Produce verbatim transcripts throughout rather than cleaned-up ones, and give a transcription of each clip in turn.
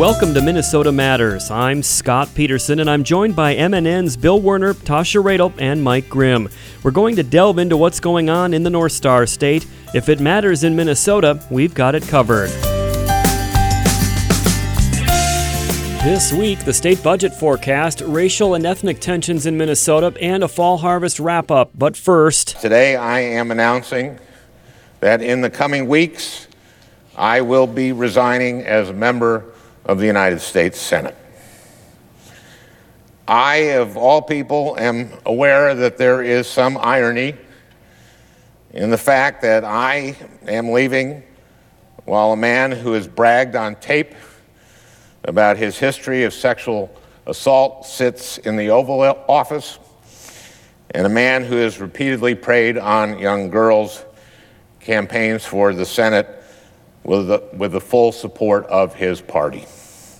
Welcome to Minnesota Matters. I'm Scott Peterson, and I'm joined by M N N's Bill Werner, Tasha Radel, and Mike Grimm. We're going to delve into what's going on in the North Star State. If it matters in Minnesota, we've got it covered. This week, the state budget forecast, racial and ethnic tensions in Minnesota, and a fall harvest wrap-up. But first... Today I am announcing that in the coming weeks, I will be resigning as a member of the United States Senate. I, of all people, am aware that there is some irony in the fact that I am leaving while a man who has bragged on tape about his history of sexual assault sits in the Oval Office, and a man who has repeatedly preyed on young girls campaigns for the Senate with the, with the full support of his party.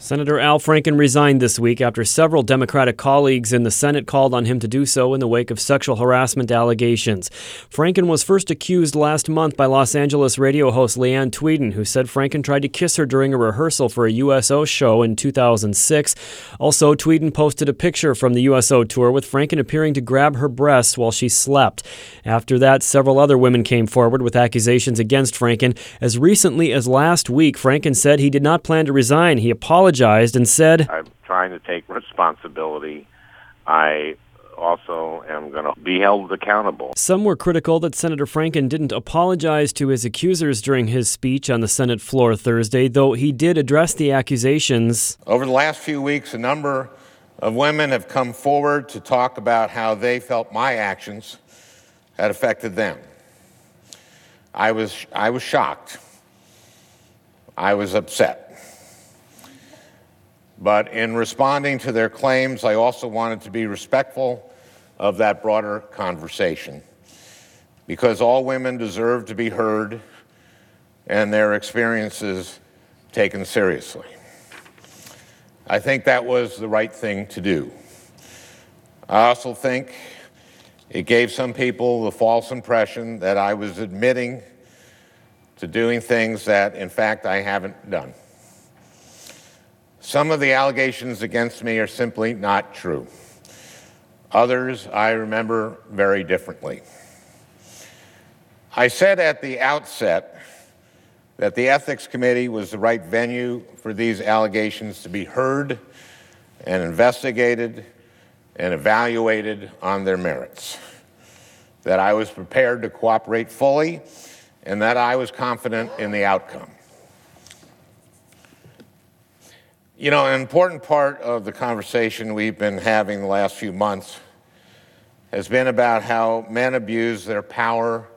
Senator Al Franken resigned this week after several Democratic colleagues in the Senate called on him to do so in the wake of sexual harassment allegations. Franken was first accused last month by Los Angeles radio host Leanne Tweeden, who said Franken tried to kiss her during a rehearsal for a U S O show in two thousand six. Also, Tweeden posted a picture from the U S O tour with Franken appearing to grab her breasts while she slept. After that, several other women came forward with accusations against Franken. As recently as last week, Franken said he did not plan to resign. He apologized. and said, I'm trying to take responsibility. I also am going to be held accountable. Some were critical that Senator Franken didn't apologize to his accusers during his speech on the Senate floor Thursday, though he did address the accusations. Over the last few weeks, a number of women have come forward to talk about how they felt my actions had affected them. I was, I was shocked. I was upset. But in responding to their claims, I also wanted to be respectful of that broader conversation, because all women deserve to be heard and their experiences taken seriously. I think that was the right thing to do. I also think it gave some people the false impression that I was admitting to doing things that, in fact, I haven't done. Some of the allegations against me are simply not true. Others I remember very differently. I said at the outset that the Ethics Committee was the right venue for these allegations to be heard and investigated and evaluated on their merits, that I was prepared to cooperate fully, and that I was confident in the outcome. You know, an important part of the conversation we've been having the last few months has been about how men abuse their power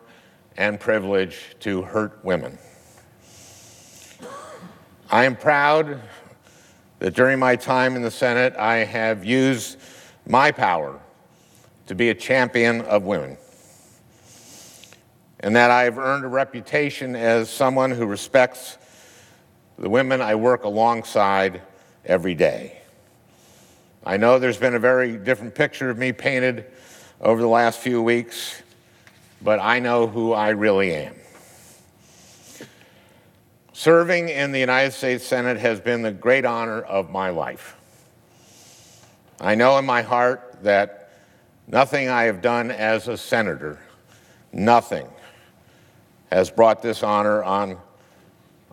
and privilege to hurt women. I am proud that during my time in the Senate, I have used my power to be a champion of women, and that I've earned a reputation as someone who respects the women I work alongside every day. I know there's been a very different picture of me painted over the last few weeks, but I know who I really am. Serving in the United States Senate has been the great honor of my life. I know in my heart that nothing I have done as a senator, nothing, has brought this honor on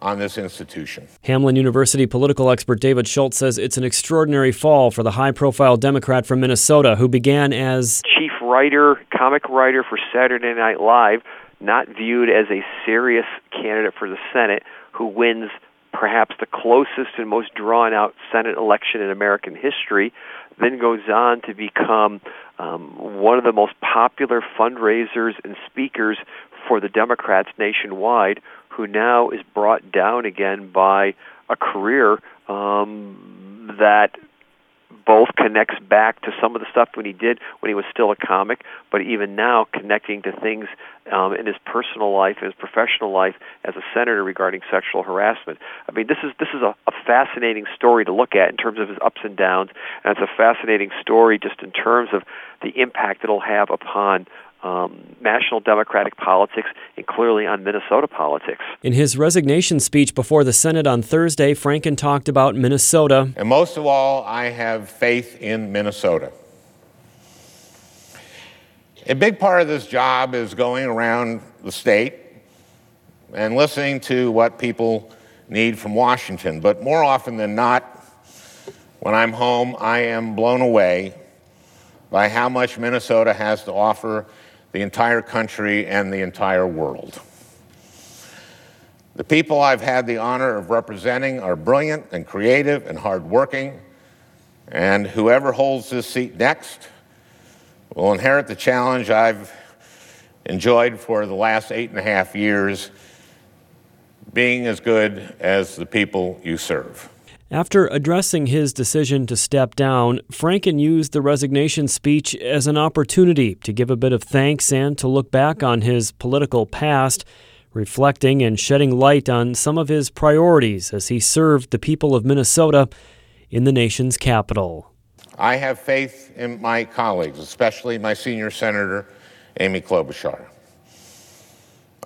on this institution. Hamline University political expert David Schultz says it's an extraordinary fall for the high-profile Democrat from Minnesota who began as chief writer, comic writer for Saturday Night Live, not viewed as a serious candidate for the Senate, who wins perhaps the closest and most drawn-out Senate election in American history, then goes on to become um, one of the most popular fundraisers and speakers for the Democrats nationwide, who now is brought down again by a career um, that both connects back to some of the stuff when he did when he was still a comic, but even now connecting to things um, in his personal life, his professional life as a senator regarding sexual harassment. I mean, this is this is a, a fascinating story to look at in terms of his ups and downs, and it's a fascinating story just in terms of the impact it'll have upon um, national Democratic politics and clearly on Minnesota politics. In his resignation speech before the Senate on Thursday, Franken talked about Minnesota. And most of all, I have faith in Minnesota. A big part of this job is going around the state and listening to what people need from Washington. But more often than not, when I'm home, I am blown away by how much Minnesota has to offer the entire country and the entire world. The people I've had the honor of representing are brilliant and creative and hardworking, and whoever holds this seat next will inherit the challenge I've enjoyed for the last eight and a half years, being as good as the people you serve. After addressing his decision to step down, Franken used the resignation speech as an opportunity to give a bit of thanks and to look back on his political past, reflecting and shedding light on some of his priorities as he served the people of Minnesota in the nation's capital. I have faith in my colleagues, especially my senior senator, Amy Klobuchar.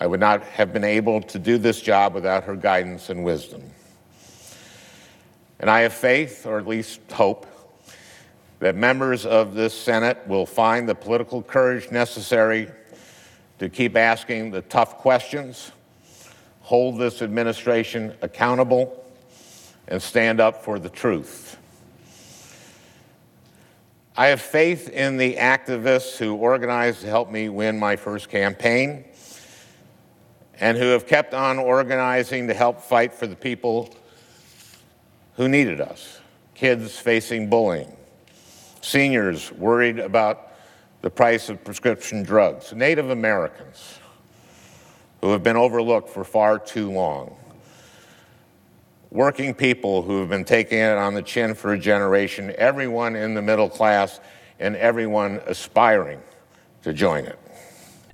I would not have been able to do this job without her guidance and wisdom. And I have faith, or at least hope, that members of this Senate will find the political courage necessary to keep asking the tough questions, hold this administration accountable, and stand up for the truth. I have faith in the activists who organized to help me win my first campaign and who have kept on organizing to help fight for the people who needed us, kids facing bullying, seniors worried about the price of prescription drugs, Native Americans who have been overlooked for far too long, working people who have been taking it on the chin for a generation, everyone in the middle class, and everyone aspiring to join it.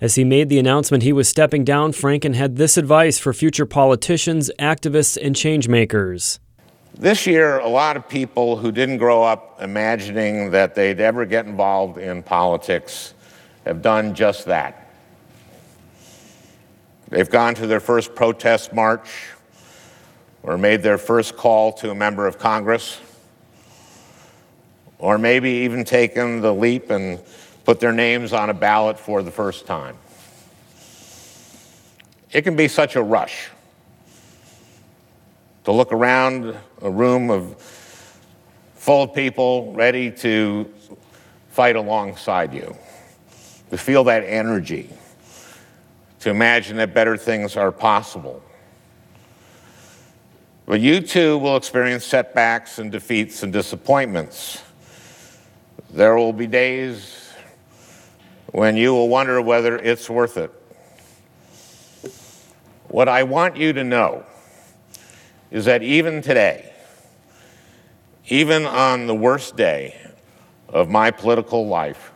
As he made the announcement he was stepping down, Franken had this advice for future politicians, activists, and changemakers. This year, a lot of people who didn't grow up imagining that they'd ever get involved in politics have done just that. They've gone to their first protest march, or made their first call to a member of Congress, or maybe even taken the leap and put their names on a ballot for the first time. It can be such a rush to look around a room of full of people ready to fight alongside you, to feel that energy, to imagine that better things are possible. But you too will experience setbacks and defeats and disappointments. There will be days when you will wonder whether it's worth it. What I want you to know is that even today, even on the worst day of my political life,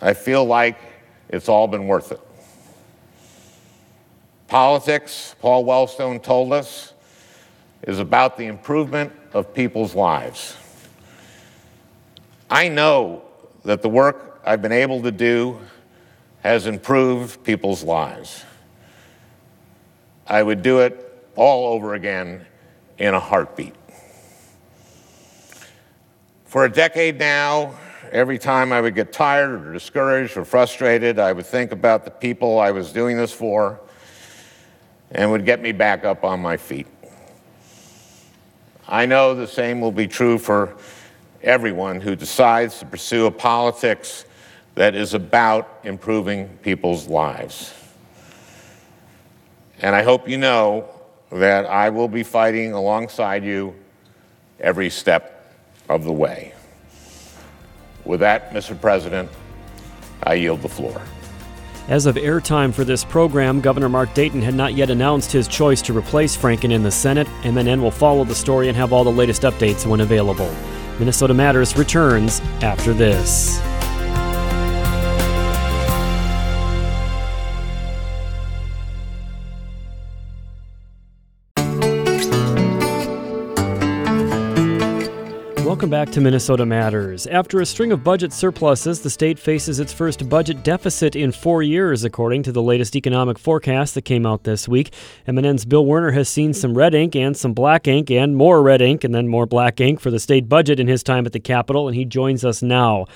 I feel like it's all been worth it. Politics, Paul Wellstone told us, is about the improvement of people's lives. I know that the work I've been able to do has improved people's lives. I would do it all over again in a heartbeat. For a decade now, every time I would get tired or discouraged or frustrated, I would think about the people I was doing this for and would get me back up on my feet. I know the same will be true for everyone who decides to pursue a politics that is about improving people's lives. And I hope you know that I will be fighting alongside you every step of the way. With that, Mister President, I yield the floor. As of airtime for this program, Governor Mark Dayton had not yet announced his choice to replace Franken in the Senate. M N N will follow the story and have all the latest updates when available. Minnesota Matters returns after this. Welcome back to Minnesota Matters. After a string of budget surpluses, the state faces its first budget deficit in four years, according to the latest economic forecast that came out this week. M N N's Bill Werner has seen some red ink and some black ink and more red ink and then more black ink for the state budget in his time at the Capitol, and he joins us now.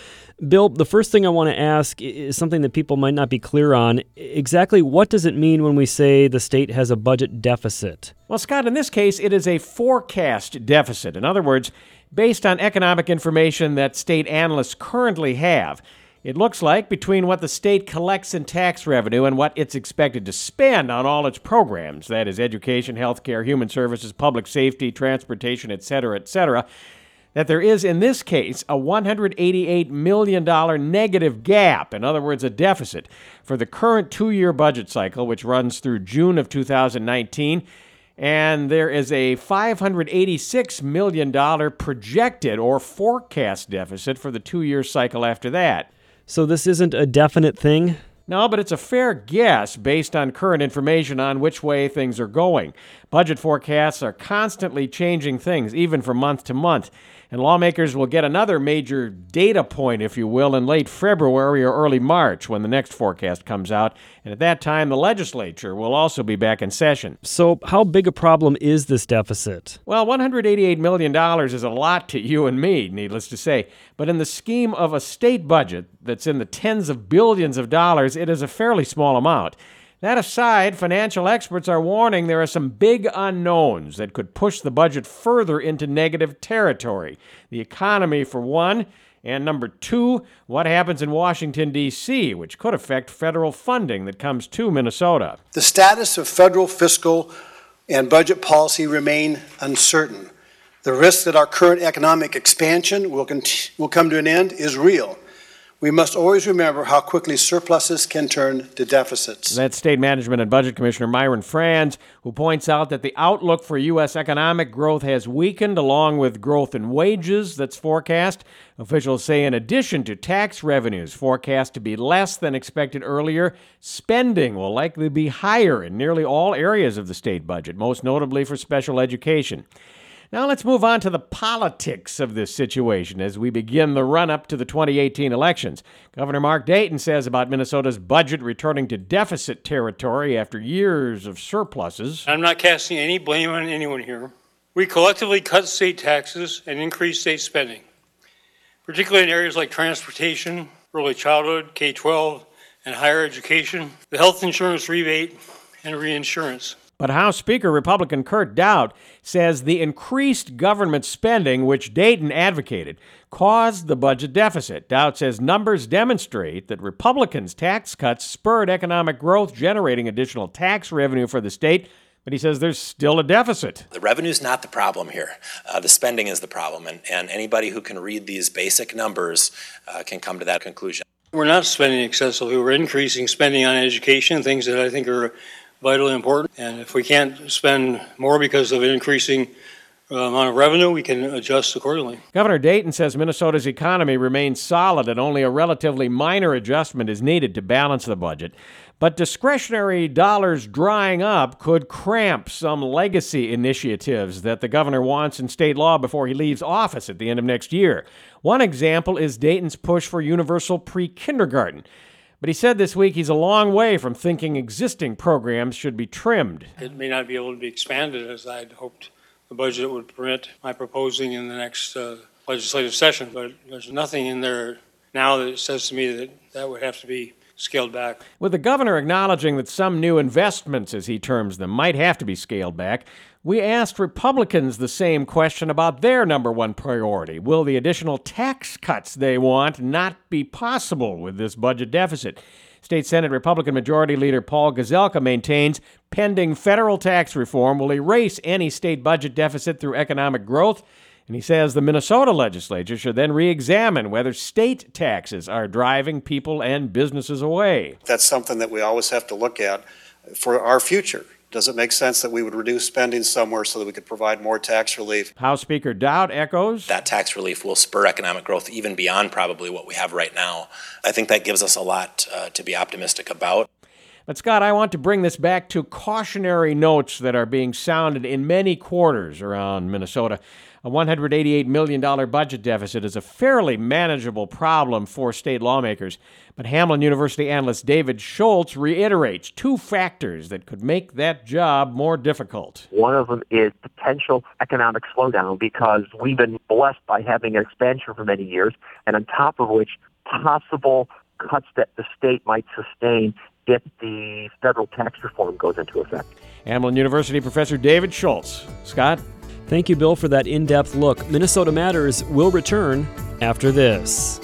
Bill, the first thing I want to ask is something that people might not be clear on. Exactly what does it mean when we say the state has a budget deficit? Well, Scott, in this case, it is a forecast deficit. In other words, based on economic information that state analysts currently have, it looks like between what the state collects in tax revenue and what it's expected to spend on all its programs, that is education, health care, human services, public safety, transportation, et cetera, et cetera, that there is, in this case, a one hundred eighty-eight million dollars negative gap, in other words, a deficit, for the current two-year budget cycle, which runs through June of two thousand nineteen, and there is a five hundred eighty-six million dollars projected or forecast deficit for the two-year cycle after that. So this isn't a definite thing? No, but it's a fair guess based on current information on which way things are going. Budget forecasts are constantly changing things, even from month to month. And lawmakers will get another major data point, if you will, in late February or early March when the next forecast comes out. And at that time, the legislature will also be back in session. So how big a problem is this deficit? Well, one hundred eighty-eight million dollars is a lot to you and me, needless to say. But in the scheme of a state budget that's in the tens of billions of dollars, it is a fairly small amount. That aside, financial experts are warning there are some big unknowns that could push the budget further into negative territory. The economy, for one, and number two, what happens in Washington, D C, which could affect federal funding that comes to Minnesota. The status of federal fiscal and budget policy remain uncertain. The risk that our current economic expansion will, cont- will come to an end is real. We must always remember how quickly surpluses can turn to deficits. That's State Management and Budget Commissioner Myron Franz, who points out that the outlook for U S economic growth has weakened along with growth in wages that's forecast. Officials say in addition to tax revenues forecast to be less than expected earlier, spending will likely be higher in nearly all areas of the state budget, most notably for special education. Now let's move on to the politics of this situation as we begin the run-up to the twenty eighteen elections. Governor Mark Dayton says about Minnesota's budget returning to deficit territory after years of surpluses. I'm not casting any blame on anyone here. We collectively cut state taxes and increased state spending, particularly in areas like transportation, early childhood, K twelve, and higher education, the health insurance rebate, and reinsurance. But House Speaker Republican Kurt Dowd says the increased government spending, which Dayton advocated, caused the budget deficit. Dowd says numbers demonstrate that Republicans' tax cuts spurred economic growth, generating additional tax revenue for the state. But he says there's still a deficit. The revenue's not the problem here. Uh, the spending is the problem. And, and anybody who can read these basic numbers uh, can come to that conclusion. We're not spending excessively. We're increasing spending on education, things that I think are vitally important. And if we can't spend more because of an increasing uh, amount of revenue, we can adjust accordingly. Governor Dayton says Minnesota's economy remains solid and only a relatively minor adjustment is needed to balance the budget. But discretionary dollars drying up could cramp some legacy initiatives that the governor wants in state law before he leaves office at the end of next year. One example is Dayton's push for universal pre-kindergarten. But he said this week he's a long way from thinking existing programs should be trimmed. It may not be able to be expanded as I'd hoped the budget would permit my proposing in the next uh, legislative session, but there's nothing in there now that says to me that that would have to be scaled back. With the governor acknowledging that some new investments, as he terms them, might have to be scaled back, we asked Republicans the same question about their number one priority. Will the additional tax cuts they want not be possible with this budget deficit? State Senate Republican Majority Leader Paul Gazelka maintains pending federal tax reform will erase any state budget deficit through economic growth. And he says the Minnesota legislature should then re-examine whether state taxes are driving people and businesses away. That's something that we always have to look at for our future. Does it make sense that we would reduce spending somewhere so that we could provide more tax relief? House Speaker Dowd echoes that tax relief will spur economic growth even beyond probably what we have right now. I think that gives us a lot uh, to be optimistic about. But, Scott, I want to bring this back to cautionary notes that are being sounded in many quarters around Minnesota a one hundred eighty-eight million dollars budget deficit is a fairly manageable problem for state lawmakers. But Hamline University analyst David Schultz reiterates two factors that could make that job more difficult. One of them is potential economic slowdown, because we've been blessed by having an expansion for many years, and on top of which, possible cuts that the state might sustain if the federal tax reform goes into effect. Hamline University Professor David Schultz. Scott? Thank you, Bill, for that in-depth look. Minnesota Matters will return after this.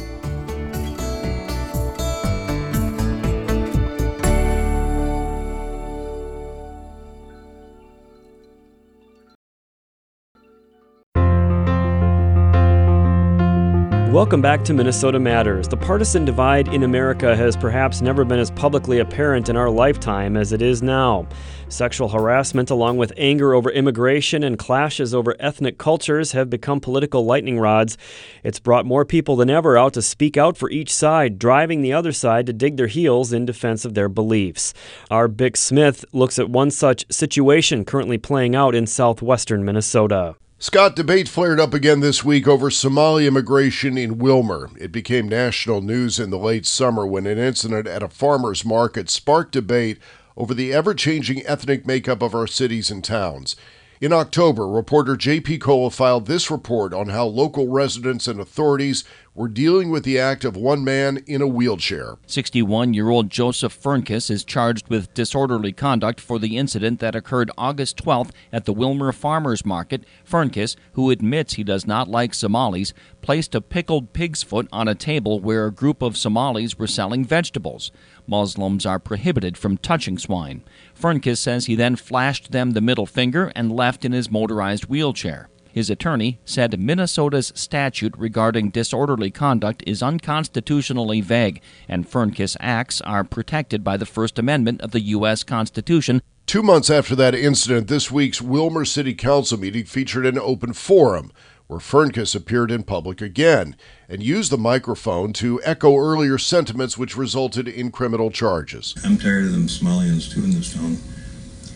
Welcome back to Minnesota Matters. The partisan divide in America has perhaps never been as publicly apparent in our lifetime as it is now. Sexual harassment, along with anger over immigration and clashes over ethnic cultures, have become political lightning rods. It's brought more people than ever out to speak out for each side, driving the other side to dig their heels in defense of their beliefs. Our Bick Smith looks at one such situation currently playing out in southwestern Minnesota. Scott, debate flared up again this week over Somali immigration in Wilmer. It became national news in the late summer when an incident at a farmer's market sparked debate over the ever-changing ethnic makeup of our cities and towns. In October, reporter J P Cole filed this report on how local residents and authorities were dealing with the act of one man in a wheelchair. sixty-one-year-old Joseph Fernkis is charged with disorderly conduct for the incident that occurred August twelfth at the Wilmer Farmers Market. Fernkis, who admits he does not like Somalis, placed a pickled pig's foot on a table where a group of Somalis were selling vegetables. Muslims are prohibited from touching swine. Fernkis says he then flashed them the middle finger and left in his motorized wheelchair. His attorney said Minnesota's statute regarding disorderly conduct is unconstitutionally vague, and Fernkis' acts are protected by the First Amendment of the U S Constitution. Two months after that incident, this week's Wilmer City Council meeting featured an open forum where Fernkis appeared in public again and used the microphone to echo earlier sentiments which resulted in criminal charges. I'm tired of them Somalians too in this town.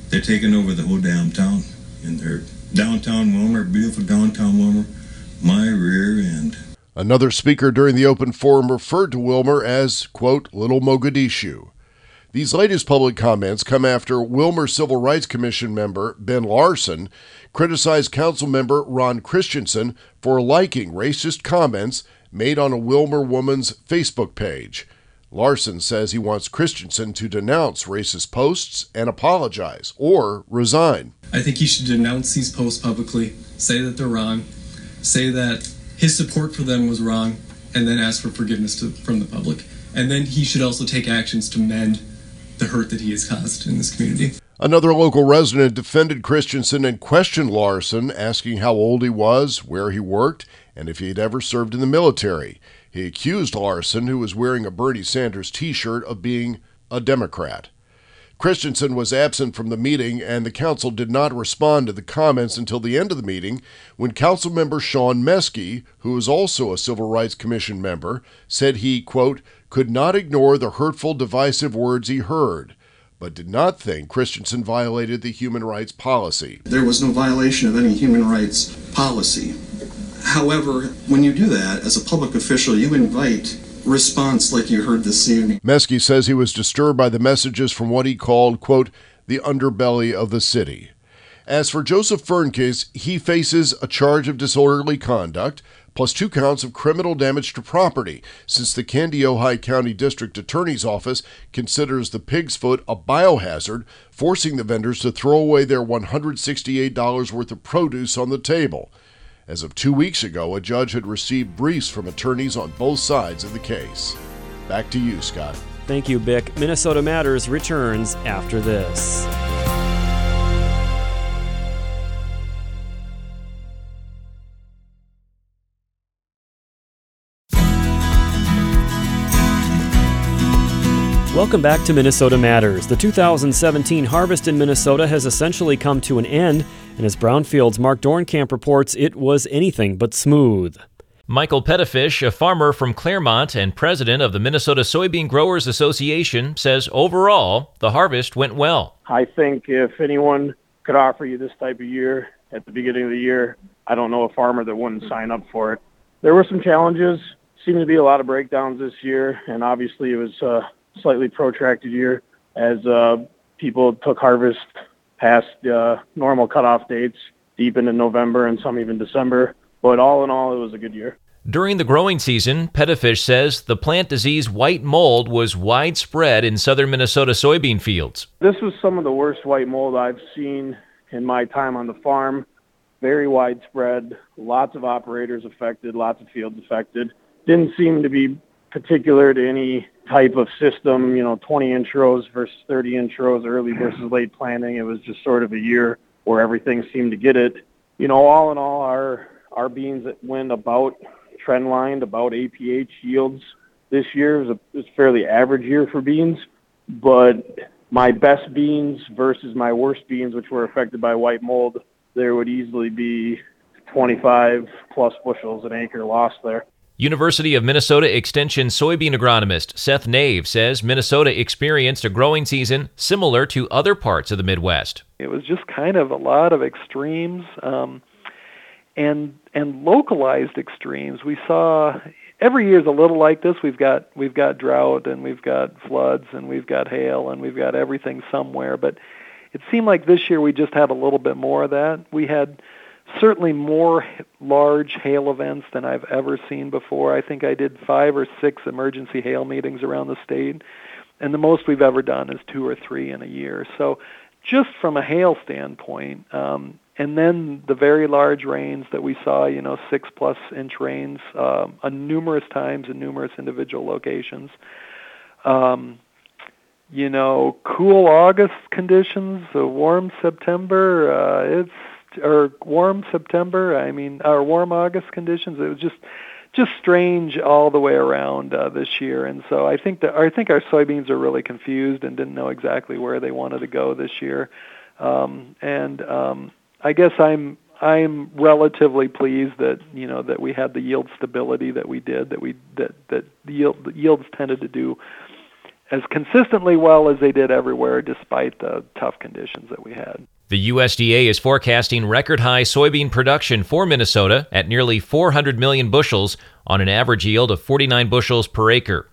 They're taking over the whole downtown, and they're downtown Wilmer, beautiful downtown Wilmer, my rear end. Another speaker during the open forum referred to Wilmer as, quote, Little Mogadishu. These latest public comments come after Wilmer Civil Rights Commission member Ben Larson criticized council member Ron Christensen for liking racist comments made on a Wilmer woman's Facebook page. Larson says he wants Christensen to denounce racist posts and apologize or resign. I think he should denounce these posts publicly, say that they're wrong, say that his support for them was wrong, and then ask for forgiveness to, from the public. And then he should also take actions to mend the hurt that he has caused in this community. Another local resident defended Christensen and questioned Larson, asking how old he was, where he worked, and if he had ever served in the military. He accused Larson, who was wearing a Bernie Sanders t-shirt, of being a Democrat. Christensen was absent from the meeting, and the council did not respond to the comments until the end of the meeting, when Councilmember Sean Meske, who is also a Civil Rights Commission member, said he, quote, could not ignore the hurtful, divisive words he heard, but did not think Christensen violated the human rights policy. There was no violation of any human rights policy. However, when you do that, as a public official, you invite response like you heard this evening. Meske says he was disturbed by the messages from what he called, quote, the underbelly of the city. As for Joseph Fernkis, he faces a charge of disorderly conduct, plus two counts of criminal damage to property, since the Kandiyohi County District Attorney's Office considers the pig's foot a biohazard, forcing the vendors to throw away their one hundred sixty-eight dollars worth of produce on the table. As of two weeks ago, a judge had received briefs from attorneys on both sides of the case. Back to you, Scott. Thank you, Bick. Minnesota Matters returns after this. Welcome back to Minnesota Matters. The two thousand seventeen harvest in Minnesota has essentially come to an end, and as Brownfield's Mark Dornkamp reports, it was anything but smooth. Michael Pettifish, a farmer from Claremont and president of the Minnesota Soybean Growers Association, says overall, the harvest went well. I think if anyone could offer you this type of year at the beginning of the year, I don't know a farmer that wouldn't sign up for it. There were some challenges. Seemed to be a lot of breakdowns this year, and obviously it was a slightly protracted year as uh, people took harvest past uh, normal cutoff dates deep into November and some even December. But all in all, it was a good year. During the growing season, Pettifish says the plant disease white mold was widespread in southern Minnesota soybean fields. This was some of the worst white mold I've seen in my time on the farm. Very widespread, lots of operators affected, lots of fields affected. Didn't seem to be particular to any type of system, you know, twenty inch rows versus thirty inch rows, early versus late planting. It was just sort of a year where everything seemed to get it. You know, all in all, our our beans that went about trend lined, about A P H yields this year. It was a, it was a fairly average year for beans, but my best beans versus my worst beans, which were affected by white mold, there would easily be twenty-five plus bushels an acre lost there. University of Minnesota Extension soybean agronomist Seth Knave says Minnesota experienced a growing season similar to other parts of the Midwest. It was just kind of a lot of extremes um, and and localized extremes. We saw every year's a little like this. We've got we've got drought and we've got floods and we've got hail and we've got everything somewhere. But it seemed like this year we just had a little bit more of that. We had certainly more large hail events than I've ever seen before. I think I did five or six emergency hail meetings around the state, and the most we've ever done is two or three in a year. So just from a hail standpoint, um, and then the very large rains that we saw, you know, six-plus inch rains um, uh, numerous times in numerous individual locations. Um, you know, cool August conditions, a warm September, uh, it's or warm September, I mean, or warm August conditions. It was just just strange all the way around uh, this year. And so I think that I think our soybeans are really confused and didn't know exactly where they wanted to go this year. Um, and um, I guess I'm I'm relatively pleased that, you know, that we had the yield stability that we did, that we that that the yield, the yields tended to do as consistently well as they did everywhere despite the tough conditions that we had. The U S D A is forecasting record-high soybean production for Minnesota at nearly four hundred million bushels on an average yield of forty-nine bushels per acre.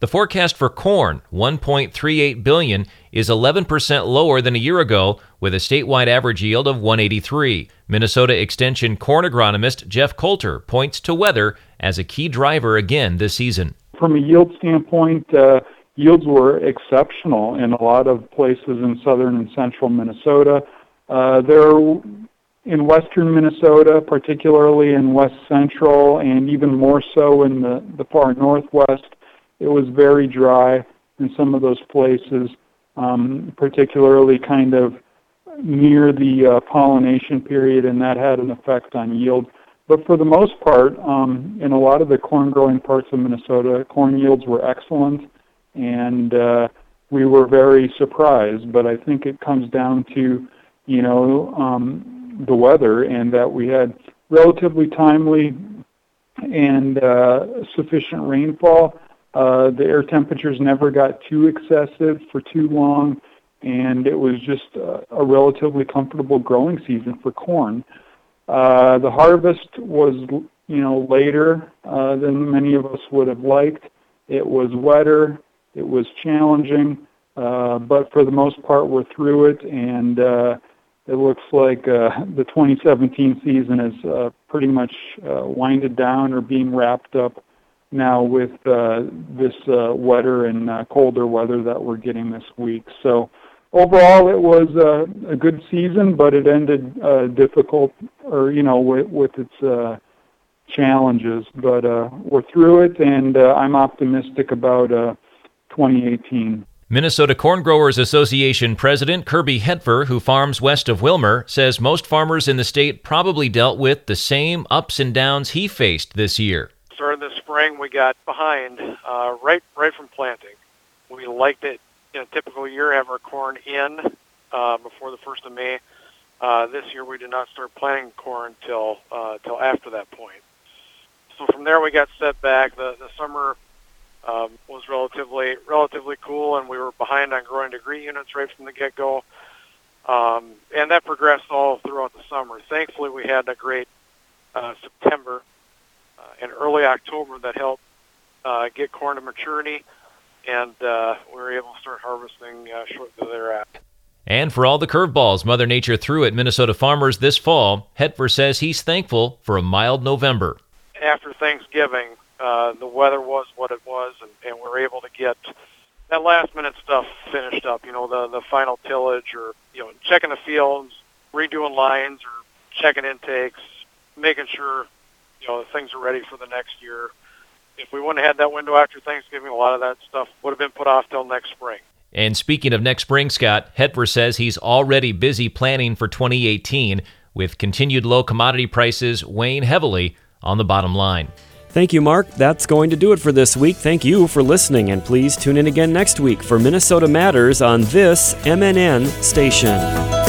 The forecast for corn, one point three eight billion, is eleven percent lower than a year ago, with a statewide average yield of one eighty-three. Minnesota Extension corn agronomist Jeff Coulter points to weather as a key driver again this season. From a yield standpoint, uh, yields were exceptional in a lot of places in southern and central Minnesota. Uh, there, in western Minnesota, particularly in west central, and even more so in the, the far northwest, it was very dry in some of those places, um, particularly kind of near the uh, pollination period, and that had an effect on yield. But for the most part, um, in a lot of the corn-growing parts of Minnesota, corn yields were excellent, and uh, we were very surprised. But I think it comes down to you know, um, the weather, and that we had relatively timely and uh, sufficient rainfall. Uh, the air temperatures never got too excessive for too long, and it was just a, a relatively comfortable growing season for corn. Uh, the harvest was, you know, later uh, than many of us would have liked. It was wetter, it was challenging, uh, but for the most part we're through it, and uh, it looks like uh, the twenty seventeen season is uh, pretty much uh, winded down or being wrapped up now with uh, this uh, wetter and uh, colder weather that we're getting this week. So overall it was uh, a good season, but it ended uh, difficult, or you know, with, with its uh, challenges. But uh, we're through it, and uh, I'm optimistic about uh, twenty eighteen. Minnesota Corn Growers Association President Kirby Hetfer, who farms west of Wilmer, says most farmers in the state probably dealt with the same ups and downs he faced this year. During the spring, we got behind uh, right right from planting. We liked it in a typical year, have our corn in uh, before the first of May. Uh, this year, we did not start planting corn till uh, till after that point. So from there, we got set back. The the summer Um, was relatively relatively cool, and we were behind on growing degree units right from the get-go, um, and that progressed all throughout the summer. Thankfully, we had a great uh, September uh, and early October that helped uh, get corn to maturity, and uh, we were able to start harvesting uh, shortly thereafter. And for all the curveballs Mother Nature threw at Minnesota farmers this fall, Hetfer says he's thankful for a mild November. After Thanksgiving, uh, the weather was what it was, and, and we were able to get that last-minute stuff finished up, you know, the, the final tillage or, you know, checking the fields, redoing lines or checking intakes, making sure, you know, things are ready for the next year. If we wouldn't have had that window after Thanksgiving, a lot of that stuff would have been put off till next spring. And speaking of next spring, Scott, Hetfer says he's already busy planning for twenty eighteen with continued low commodity prices weighing heavily on the bottom line. Thank you, Mark. That's going to do it for this week. Thank you for listening, and please tune in again next week for Minnesota Matters on this M N N station.